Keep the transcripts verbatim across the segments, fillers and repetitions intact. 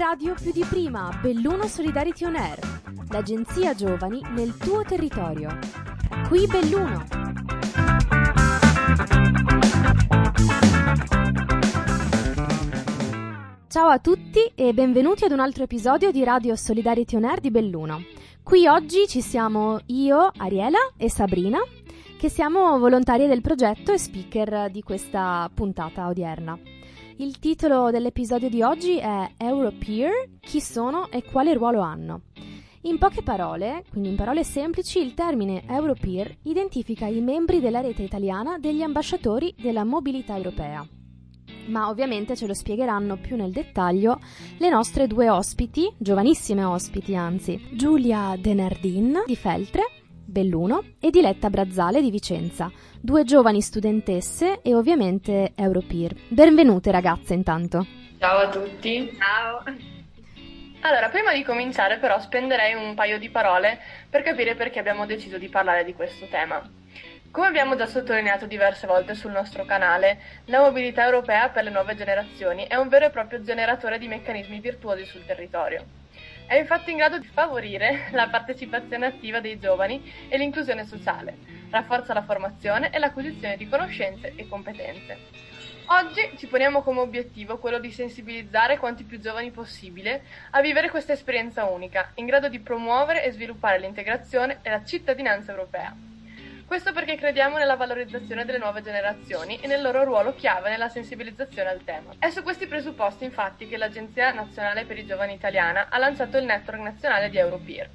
radio più di prima, Belluno Solidarity On Air, l'agenzia giovani nel tuo territorio. Qui Belluno. Ciao a tutti e benvenuti ad un altro episodio di Radio Solidarity On Air di Belluno. Qui oggi ci siamo io, Ariela e Sabrina, che siamo volontarie del progetto e speaker di questa puntata odierna. Il titolo dell'episodio di oggi è Europeer, chi sono e quale ruolo hanno. In poche parole, quindi in parole semplici, il termine Europeer identifica i membri della rete italiana degli ambasciatori della mobilità europea. Ma ovviamente ce lo spiegheranno più nel dettaglio le nostre due ospiti, giovanissime ospiti anzi, Giulia Denardin di Feltre, Belluno, e Diletta Brazzale di Vicenza, due giovani studentesse e ovviamente Europeer. Benvenute ragazze intanto. Ciao a tutti. Ciao. Allora, prima di cominciare però spenderei un paio di parole per capire perché abbiamo deciso di parlare di questo tema. Come abbiamo già sottolineato diverse volte sul nostro canale, la mobilità europea per le nuove generazioni è un vero e proprio generatore di meccanismi virtuosi sul territorio. È infatti in grado di favorire la partecipazione attiva dei giovani e l'inclusione sociale, rafforza la formazione e l'acquisizione di conoscenze e competenze. Oggi ci poniamo come obiettivo quello di sensibilizzare quanti più giovani possibile a vivere questa esperienza unica, in grado di promuovere e sviluppare l'integrazione e la cittadinanza europea. Questo perché crediamo nella valorizzazione delle nuove generazioni e nel loro ruolo chiave nella sensibilizzazione al tema. È su questi presupposti, infatti, che l'Agenzia Nazionale per i Giovani italiana ha lanciato il Network Nazionale di Europeer,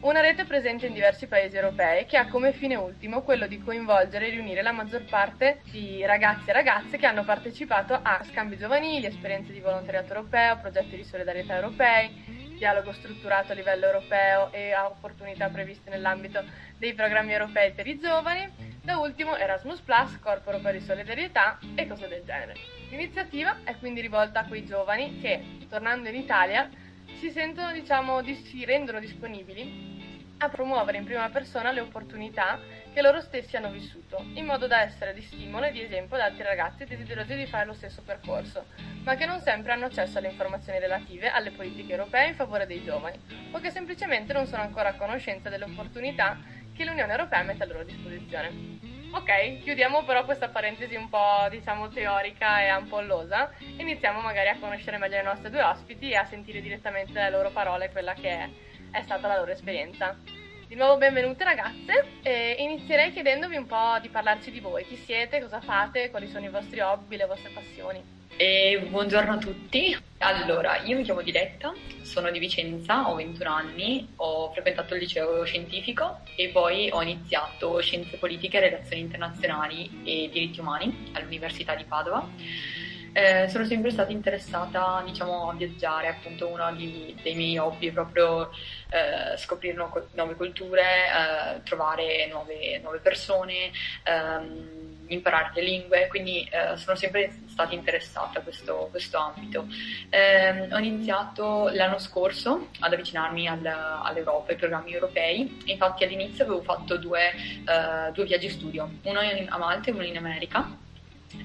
una rete presente in diversi paesi europei che ha come fine ultimo quello di coinvolgere e riunire la maggior parte di ragazzi e ragazze che hanno partecipato a scambi giovanili, esperienze di volontariato europeo, progetti di solidarietà europei, dialogo strutturato a livello europeo e a opportunità previste nell'ambito dei programmi europei per i giovani, da ultimo Erasmus plus, Corpo Europeo di Solidarietà e cose del genere. L'iniziativa è quindi rivolta a quei giovani che, tornando in Italia, si sentono, diciamo, si rendono disponibili a promuovere in prima persona le opportunità che loro stessi hanno vissuto, in modo da essere di stimolo e di esempio ad altri ragazzi desiderosi di fare lo stesso percorso, ma che non sempre hanno accesso alle informazioni relative alle politiche europee in favore dei giovani, o che semplicemente non sono ancora a conoscenza delle opportunità che l'Unione Europea mette a loro disposizione. Ok, chiudiamo però questa parentesi un po', diciamo, teorica e ampollosa, iniziamo magari a conoscere meglio i nostri due ospiti e a sentire direttamente dalle loro parole quella che è è stata la loro esperienza. Di nuovo benvenute ragazze, e inizierei chiedendovi un po' di parlarci di voi, chi siete, cosa fate, quali sono i vostri hobby, le vostre passioni. E buongiorno a tutti. Allora, io mi chiamo Diletta, sono di Vicenza, ho ventuno anni, ho frequentato il liceo scientifico e poi ho iniziato scienze politiche, relazioni internazionali e diritti umani all'Università di Padova. Eh, sono sempre stata interessata, diciamo, a viaggiare, appunto uno di, dei miei hobby è proprio eh, scoprire no, nuove culture, eh, trovare nuove, nuove persone, ehm, imparare le lingue, quindi eh, sono sempre stata interessata a questo, questo ambito. Eh, ho iniziato l'anno scorso ad avvicinarmi al, all'Europa, ai programmi europei, infatti all'inizio avevo fatto due, eh, due viaggi studio, uno in, a Malta e uno in America.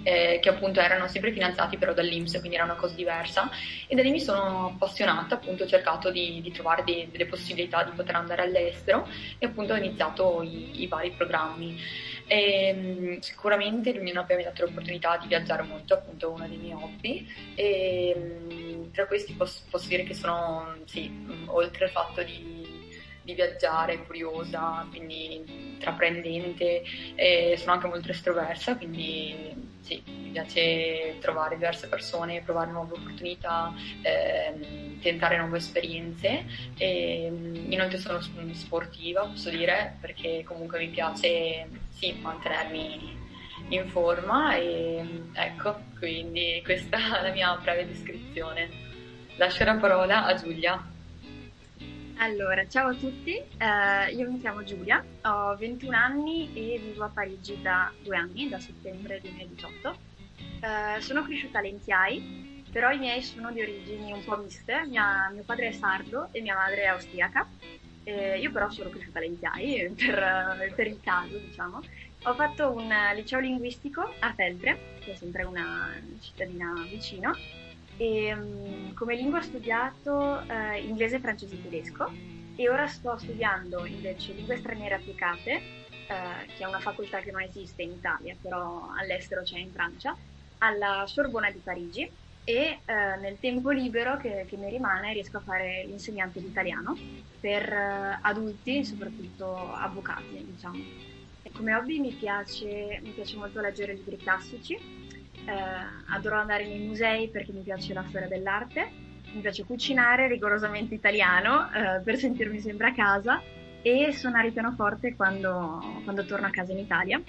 Eh, che appunto erano sempre finanziati però dall'INPS, quindi era una cosa diversa, e da lì mi sono appassionata, appunto ho cercato di, di trovare dei, delle possibilità di poter andare all'estero e appunto ho iniziato i, i vari programmi. E sicuramente l'Unione Europea mi ha dato l'opportunità di viaggiare molto, appunto uno dei miei hobby, e tra questi posso, posso dire che sono, sì, oltre al fatto di di viaggiare, curiosa, quindi intraprendente, e sono anche molto estroversa, quindi sì, mi piace trovare diverse persone, provare nuove opportunità, ehm, tentare nuove esperienze, e inoltre sono sportiva, posso dire, perché comunque mi piace, sì, mantenermi in forma, e ecco, quindi questa è la mia breve descrizione. Lascio la parola a Giulia. Allora, ciao a tutti, eh, io mi chiamo Giulia, ho ventuno anni e vivo a Parigi da due anni, da settembre duemiladiciotto. Eh, sono cresciuta a Lenziai, però i miei sono di origini un po' miste, mia, mio padre è sardo e mia madre è austriaca. Eh, io però sono cresciuta a Lenziai per, per il caso, diciamo. Ho fatto un liceo linguistico a Feltre, che è sempre una cittadina vicino. e um, come lingua ho studiato eh, inglese, francese e tedesco, e ora sto studiando invece lingue straniere applicate, eh, che è una facoltà che non esiste in Italia, però all'estero c'è, in Francia, alla Sorbona di Parigi, e eh, nel tempo libero che, che mi rimane riesco a fare l'insegnante di italiano per eh, adulti, soprattutto avvocati, diciamo. E come hobby mi piace, mi piace molto leggere libri classici, eh, adoro andare nei musei perché mi piace la storia dell'arte, mi piace cucinare, rigorosamente italiano, eh, per sentirmi sempre a casa, e suonare il pianoforte quando, quando torno a casa in Italia.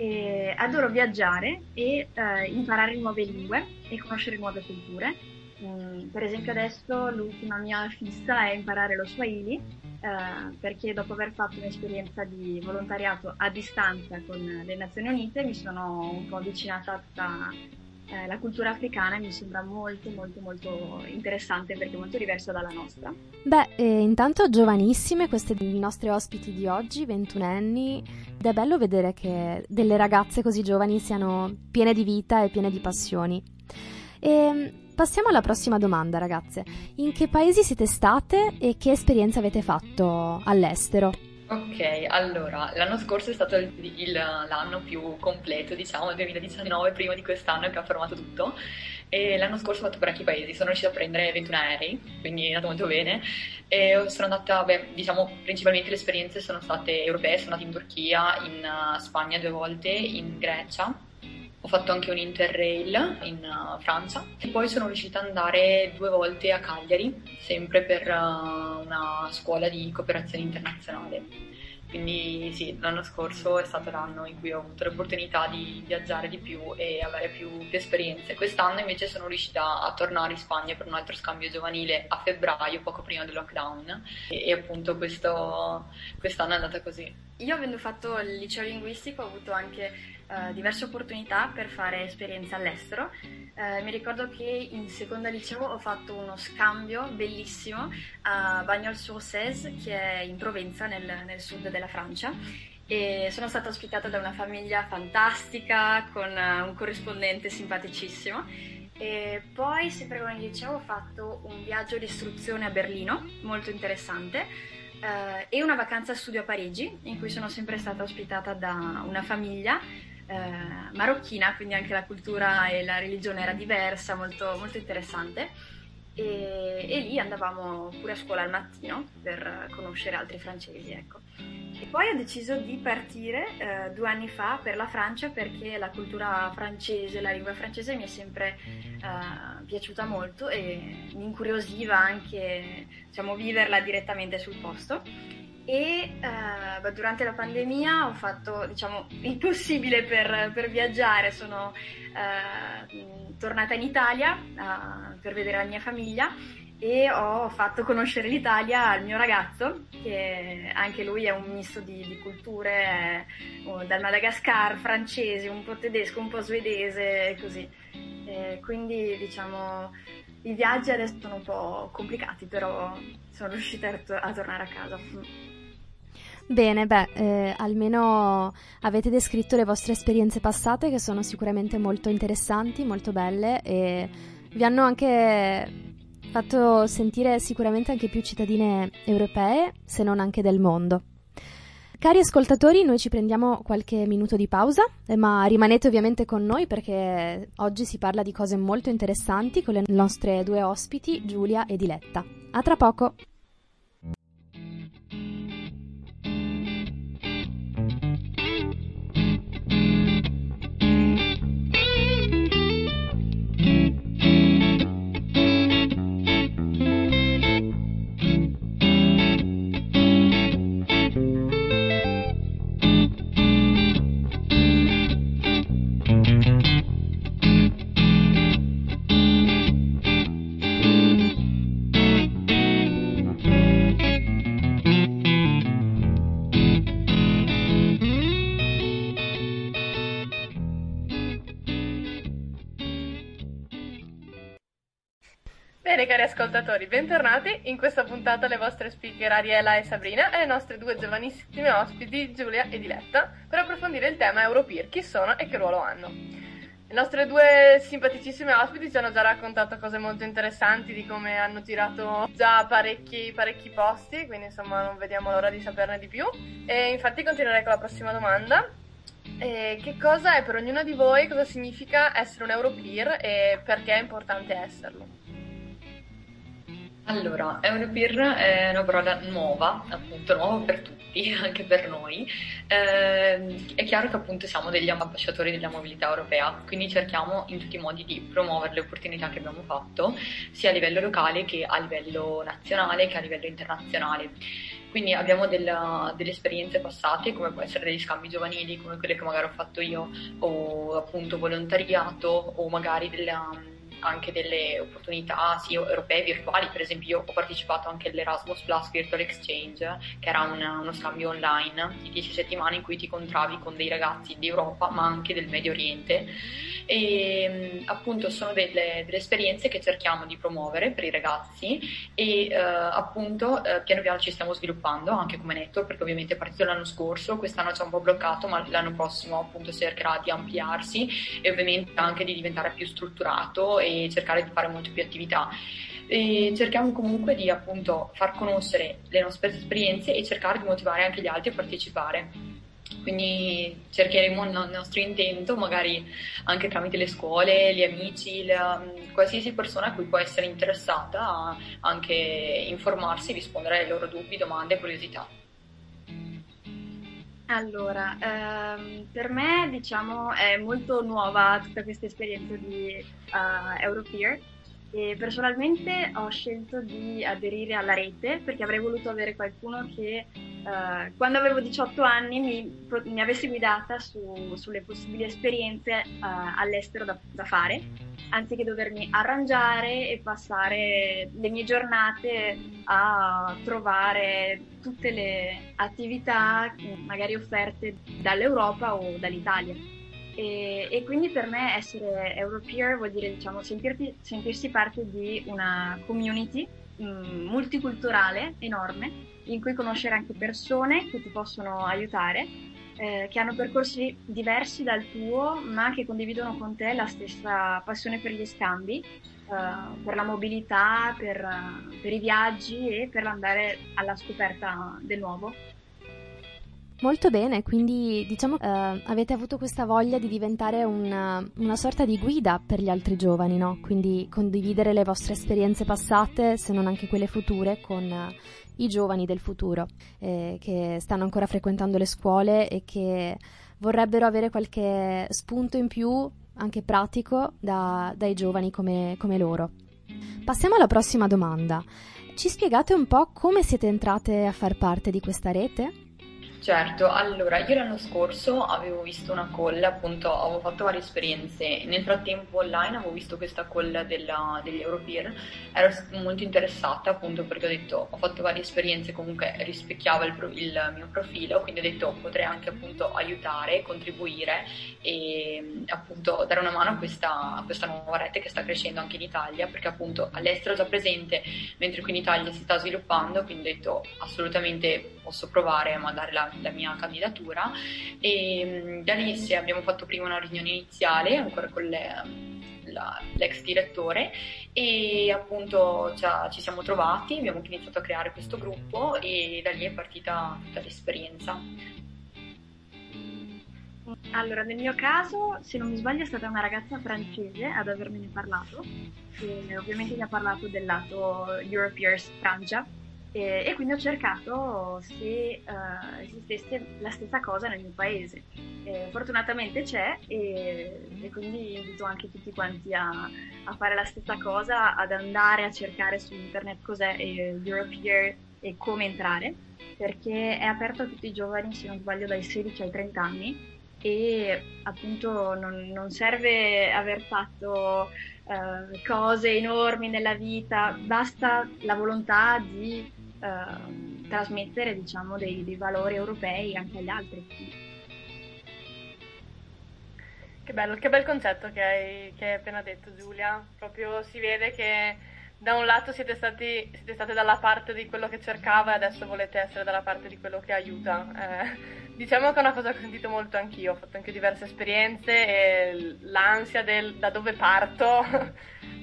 E adoro viaggiare e eh, imparare nuove lingue e conoscere nuove culture. Mm, per esempio adesso l'ultima mia fissa è imparare lo Swahili, eh, perché dopo aver fatto un'esperienza di volontariato a distanza con le Nazioni Unite mi sono un po' avvicinata a tutta eh, la cultura africana, e mi sembra molto molto molto interessante perché molto diversa dalla nostra. Beh, eh, intanto giovanissime queste dei nostri ospiti di oggi, ventuno anni. Ed è bello vedere che delle ragazze così giovani siano piene di vita e piene di passioni. E passiamo alla prossima domanda, ragazze. In che paesi siete state e che esperienza avete fatto all'estero? Ok, allora, l'anno scorso è stato il, il, l'anno più completo, diciamo, il duemiladiciannove, prima di quest'anno che ha formato tutto, e l'anno scorso ho fatto parecchi paesi, sono riuscita a prendere ventuno aerei, quindi è andato molto bene, e sono andata, beh, diciamo, principalmente le esperienze sono state europee, sono andata in Turchia, in uh, Spagna due volte, in Grecia. Ho fatto anche un Interrail in uh, Francia, e poi sono riuscita ad andare due volte a Cagliari, sempre per uh, una scuola di cooperazione internazionale. Quindi sì, l'anno scorso è stato l'anno in cui ho avuto l'opportunità di viaggiare di più e avere più, più esperienze. Quest'anno invece sono riuscita a tornare in Spagna per un altro scambio giovanile a febbraio, poco prima del lockdown, e, e appunto questo, quest'anno è andata così. Io, avendo fatto il liceo linguistico, ho avuto anche Uh, diverse opportunità per fare esperienza all'estero. Uh, mi ricordo che in seconda liceo ho fatto uno scambio bellissimo a Bagnols-sur-Cèze, che è in Provenza, nel, nel sud della Francia, e sono stata ospitata da una famiglia fantastica con uh, un corrispondente simpaticissimo. E poi, sempre con il liceo, ho fatto un viaggio di istruzione a Berlino, molto interessante. Uh, e una vacanza studio a Parigi, in cui sono sempre stata ospitata da una famiglia uh, marocchina, quindi anche la cultura e la religione era diversa, molto, molto interessante, e, e lì andavamo pure a scuola al mattino per conoscere altri francesi, ecco. E poi ho deciso di partire uh, due anni fa per la Francia, perché la cultura francese, la lingua francese mi è sempre uh, piaciuta molto e mi incuriosiva anche, diciamo, viverla direttamente sul posto. E uh, durante la pandemia ho fatto, diciamo, il possibile per, per viaggiare. Sono uh, tornata in Italia uh, per vedere la mia famiglia, e ho fatto conoscere l'Italia al mio ragazzo, che anche lui è un misto di, di culture, eh, dal Madagascar, francese, un po' tedesco, un po' svedese, così. E quindi, diciamo, i viaggi adesso sono un po' complicati, però sono riuscita a, to- a tornare a casa. Bene, beh, eh, almeno avete descritto le vostre esperienze passate, che sono sicuramente molto interessanti, molto belle, e vi hanno anche fatto sentire sicuramente anche più cittadine europee, se non anche del mondo. Cari ascoltatori, noi ci prendiamo qualche minuto di pausa, ma rimanete ovviamente con noi, perché oggi si parla di cose molto interessanti con le nostre due ospiti, Giulia e Diletta. A tra poco! Bene, cari ascoltatori, bentornati in questa puntata alle vostre speaker Ariela e Sabrina e le nostre due giovanissime ospiti Giulia e Diletta per approfondire il tema Europeer, chi sono e che ruolo hanno. Le nostre due simpaticissime ospiti ci hanno già raccontato cose molto interessanti di come hanno girato già parecchi, parecchi posti, quindi insomma non vediamo l'ora di saperne di più. E infatti continuerei con la prossima domanda. E che cosa è per ognuna di voi, cosa significa essere un Europeer e perché è importante esserlo? Allora, Europeer è una parola nuova, appunto nuova per tutti, anche per noi. Eh, è chiaro che appunto siamo degli ambasciatori della mobilità europea, quindi cerchiamo in tutti i modi di promuovere le opportunità che abbiamo fatto, sia a livello locale che a livello nazionale che a livello internazionale. Quindi abbiamo della, delle esperienze passate, come può essere degli scambi giovanili, come quelle che magari ho fatto io, o appunto volontariato, o magari della... anche delle opportunità sì, europee virtuali. Per esempio io ho partecipato anche all'Erasmus+ Virtual Exchange, che era un, uno scambio online di dieci settimane in cui ti incontravi con dei ragazzi d'Europa ma anche del Medio Oriente, e appunto sono delle, delle esperienze che cerchiamo di promuovere per i ragazzi e eh, appunto eh, piano piano ci stiamo sviluppando anche come network, perché ovviamente è partito l'anno scorso, quest'anno ci ha un po' bloccato, ma l'anno prossimo appunto cercherà di ampliarsi e ovviamente anche di diventare più strutturato e cercare di fare molte più attività. E cerchiamo comunque di appunto far conoscere le nostre esperienze e cercare di motivare anche gli altri a partecipare. Quindi cercheremo il nostro intento, magari anche tramite le scuole, gli amici, la, qualsiasi persona a cui può essere interessata a anche informarsi, rispondere ai loro dubbi, domande e curiosità. Allora, ehm, per me diciamo è molto nuova tutta questa esperienza di uh, Europeer e personalmente ho scelto di aderire alla rete perché avrei voluto avere qualcuno che uh, quando avevo diciotto anni mi, mi avesse guidata su, sulle possibili esperienze uh, all'estero da, da fare, anziché dovermi arrangiare e passare le mie giornate a trovare tutte le attività magari offerte dall'Europa o dall'Italia. E, e quindi per me essere Europeer vuol dire diciamo sentirti, sentirsi parte di una community mh, multiculturale enorme, in cui conoscere anche persone che ti possono aiutare, eh, che hanno percorsi diversi dal tuo ma che condividono con te la stessa passione per gli scambi, Uh, per la mobilità, per, uh, per i viaggi e per andare alla scoperta del nuovo. Molto bene, quindi diciamo uh, avete avuto questa voglia di diventare una, una sorta di guida per gli altri giovani, no? Quindi condividere le vostre esperienze passate, se non anche quelle future, con uh, i giovani del futuro eh, che stanno ancora frequentando le scuole e che vorrebbero avere qualche spunto in più anche pratico da, dai giovani come, come loro. Passiamo alla prossima domanda. Ci spiegate un po' come siete entrate a far parte di questa rete? Certo, allora io l'anno scorso avevo visto una call, appunto avevo fatto varie esperienze, nel frattempo online avevo visto questa call della, degli Europeer, ero molto interessata appunto perché ho detto ho fatto varie esperienze, comunque rispecchiava il, pro, il mio profilo, quindi ho detto potrei anche appunto aiutare, contribuire e appunto dare una mano a questa, a questa nuova rete che sta crescendo anche in Italia, perché appunto all'estero è già presente, mentre qui in Italia si sta sviluppando, quindi ho detto assolutamente posso provare a mandare la la mia candidatura. E da lì se abbiamo fatto prima una riunione iniziale ancora con le, la, l'ex direttore e appunto ci, ci siamo trovati, abbiamo iniziato a creare questo gruppo e da lì è partita tutta l'esperienza. Allora nel mio caso, se non mi sbaglio, è stata una ragazza francese ad avermene parlato e ovviamente mi ha parlato del lato Europeers Francia. E, e quindi ho cercato se uh, esistesse la stessa cosa nel mio paese. E, fortunatamente c'è e, e quindi invito anche tutti quanti a, a fare la stessa cosa, ad andare a cercare su internet cos'è eh, Europeer e come entrare, perché è aperto a tutti i giovani, se non sbaglio dai sedici ai trenta anni, e appunto non, non serve aver fatto eh, cose enormi nella vita, basta la volontà di eh, trasmettere diciamo dei, dei valori europei anche agli altri. Che bello, che bel concetto che hai, che hai appena detto Giulia, proprio si vede che da un lato siete stati siete state dalla parte di quello che cercava e adesso volete essere dalla parte di quello che aiuta. Eh, diciamo che è una cosa che ho sentito molto anch'io, ho fatto anche diverse esperienze e l'ansia del da dove parto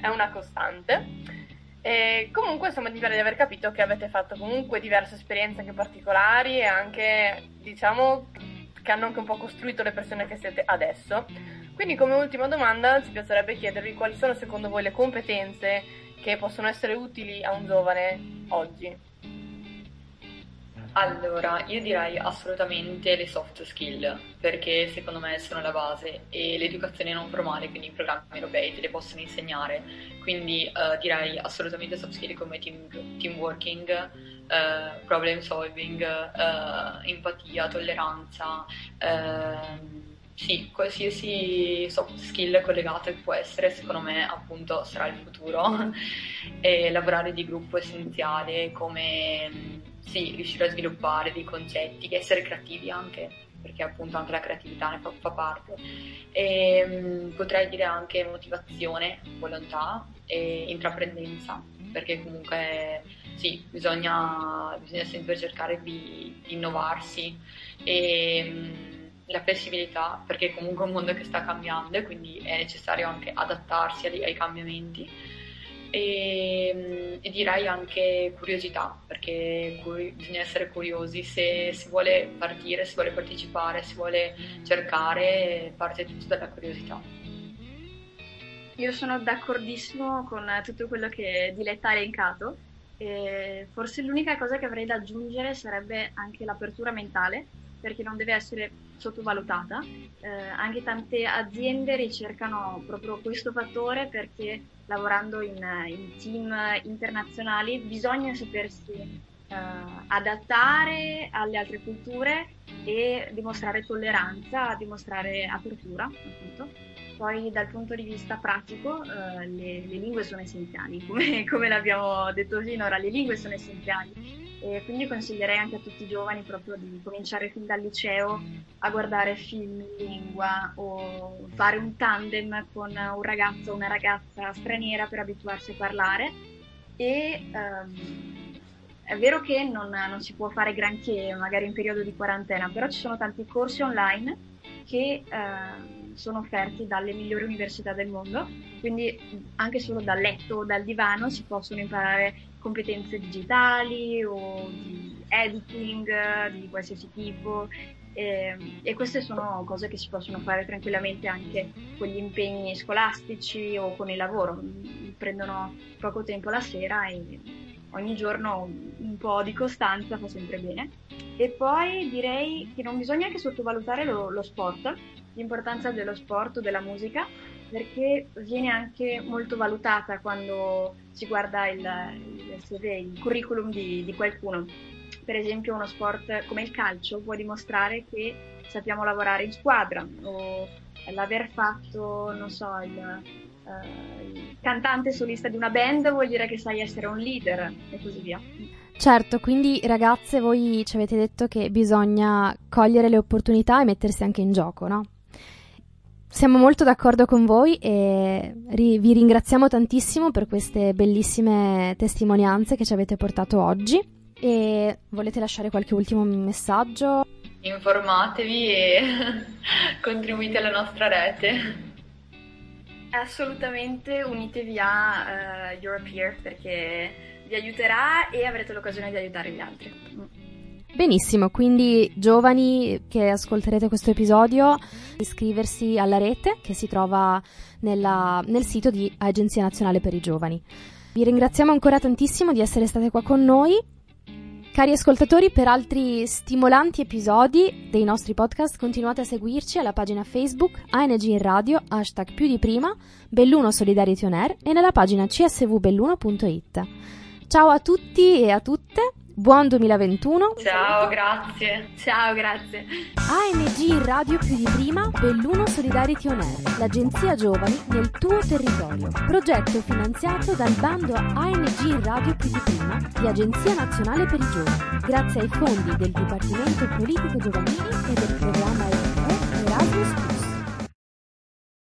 è una costante. E comunque insomma mi pare di aver capito che avete fatto comunque diverse esperienze anche particolari e anche diciamo che hanno anche un po' costruito le persone che siete adesso. Quindi come ultima domanda ci piacerebbe chiedervi quali sono secondo voi le competenze che possono essere utili a un giovane oggi? Allora, io direi assolutamente le soft skill, perché secondo me sono la base e l'educazione non formale, quindi i programmi europei te le possono insegnare, quindi uh, direi assolutamente soft skill come team, team working, uh, problem solving, uh, empatia, tolleranza, uh, sì, qualsiasi soft skill collegata che può essere, secondo me, appunto, sarà il futuro. E lavorare di gruppo è essenziale, come sì, riuscire a sviluppare dei concetti, essere creativi anche, perché appunto anche la creatività ne fa, fa parte. E, mh, potrei dire anche motivazione, volontà e intraprendenza, perché comunque sì, bisogna, bisogna sempre cercare di, di innovarsi e mh, la flessibilità, perché comunque è un mondo che sta cambiando e quindi è necessario anche adattarsi ai, ai cambiamenti e, e direi anche curiosità, perché curi- bisogna essere curiosi, se si vuole partire, si vuole partecipare, si vuole cercare, parte tutto dalla curiosità. Io sono d'accordissimo con tutto quello che Diletta ha elencato e forse l'unica cosa che avrei da aggiungere sarebbe anche l'apertura mentale, perché non deve essere sottovalutata. Eh, anche tante aziende ricercano proprio questo fattore, perché lavorando in, in team internazionali bisogna sapersi eh, adattare alle altre culture e dimostrare tolleranza, dimostrare apertura, appunto. Poi dal punto di vista pratico eh, le, le lingue sono essenziali, come, come l'abbiamo detto finora, le lingue sono essenziali. E quindi consiglierei anche a tutti i giovani proprio di cominciare fin dal liceo a guardare film in lingua o fare un tandem con un ragazzo o una ragazza straniera per abituarsi a parlare. E ehm, è vero che non, non si può fare granché magari in periodo di quarantena, però ci sono tanti corsi online che eh, sono offerti dalle migliori università del mondo, quindi anche solo dal letto o dal divano si possono imparare competenze digitali o di editing di qualsiasi tipo e, e queste sono cose che si possono fare tranquillamente anche con gli impegni scolastici o con il lavoro, prendono poco tempo la sera e ogni giorno un po' di costanza fa sempre bene. E poi direi che non bisogna anche sottovalutare lo, lo sport, l'importanza dello sport o della musica, perché viene anche molto valutata quando si guarda il, il C V, il curriculum di, di qualcuno. Per esempio uno sport come il calcio può dimostrare che sappiamo lavorare in squadra, o l'aver fatto, non so, il, uh, il cantante solista di una band vuol dire che sai essere un leader e così via. Certo, quindi ragazze voi ci avete detto che bisogna cogliere le opportunità e mettersi anche in gioco, no? Siamo molto d'accordo con voi e ri- vi ringraziamo tantissimo per queste bellissime testimonianze che ci avete portato oggi. E volete lasciare qualche ultimo messaggio? Informatevi e contribuite alla nostra rete. Assolutamente, unitevi a uh, Europeer, perché vi aiuterà e avrete l'occasione di aiutare gli altri. Benissimo, quindi giovani che ascolterete questo episodio, iscriversi alla rete che si trova nella, nel sito di Agenzia Nazionale per i Giovani. Vi ringraziamo ancora tantissimo di essere state qua con noi. Cari ascoltatori, per altri stimolanti episodi dei nostri podcast continuate a seguirci alla pagina Facebook A N G in Radio, hashtag più di prima, Belluno Solidarity On Air e nella pagina c s v belluno punto i t. Ciao a tutti e a tutte. Buon duemilaventuno. Ciao, grazie. Ciao, grazie. A N G Radio più di prima, Belluno Solidarity On Air, l'agenzia giovani nel tuo territorio. Progetto finanziato dal bando A N G Radio più di prima di Agenzia Nazionale per i Giovani, grazie ai fondi del Dipartimento Politico Giovanili e del programma